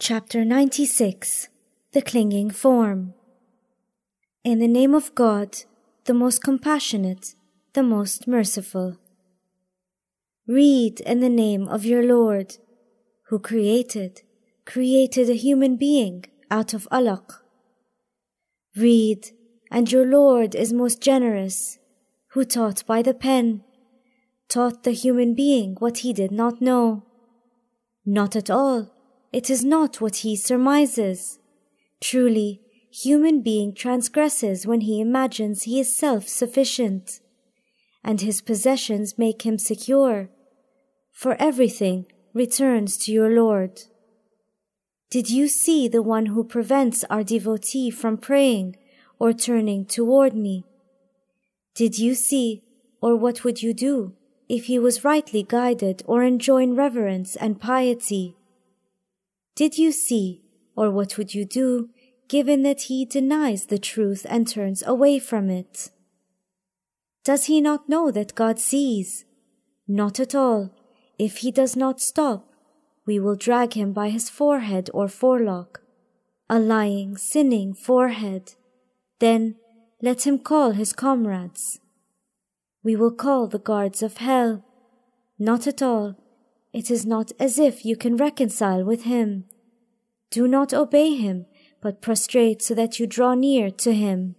Chapter 96 The Clinging Form. In the name of God, the most compassionate, the most merciful. Read in the name of your Lord, who created a human being out of Alaq. Read, and your Lord is most generous, who taught by the pen, taught the human being what he did not know. Not at all. It is not what he surmises. Truly, human being transgresses when he imagines he is self-sufficient, and his possessions make him secure, for everything returns to your Lord. Did you see the one who prevents our devotee from praying or turning toward me? Did you see, or what would you do, if he was rightly guided or enjoined reverence and piety? Did you see, or what would you do, given that he denies the truth and turns away from it? Does he not know that God sees? Not at all. If he does not stop, we will drag him by his forehead or forelock, a lying, sinning forehead. Then let him call his comrades. We will call the guards of hell. Not at all. It is not as if you can reconcile with him. Do not obey him, but prostrate so that you draw near to him.